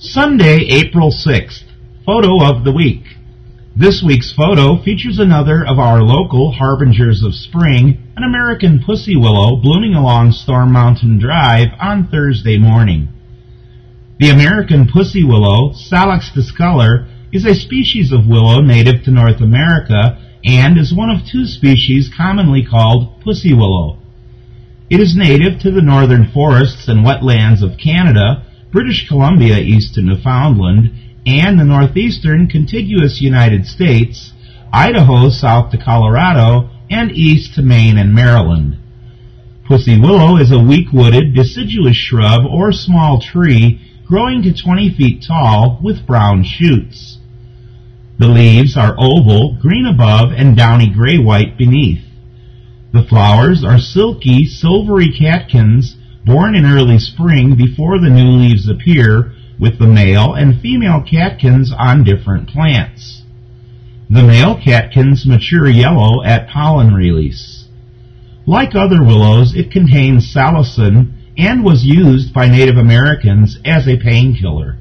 Sunday, April 6th, Photo of the Week. This week's photo features another of our local harbingers of spring, an American pussy willow blooming along Storm Mountain Drive on Thursday morning. The American pussy willow, Salix discolor, is a species of willow native to North America and is one of two species commonly called pussy willow. It is native to the northern forests and wetlands of Canada, British Columbia east to Newfoundland, and the northeastern contiguous United States, Idaho south to Colorado, and east to Maine and Maryland. Pussy willow is a weak-wooded, deciduous shrub or small tree growing to 20 feet tall with brown shoots. The leaves are oval, green above, and downy gray-white beneath. The flowers are silky, silvery catkins born in early spring before the new leaves appear, with the male and female catkins on different plants. The male catkins mature yellow at pollen release. Like other willows, it contains salicin and was used by Native Americans as a painkiller.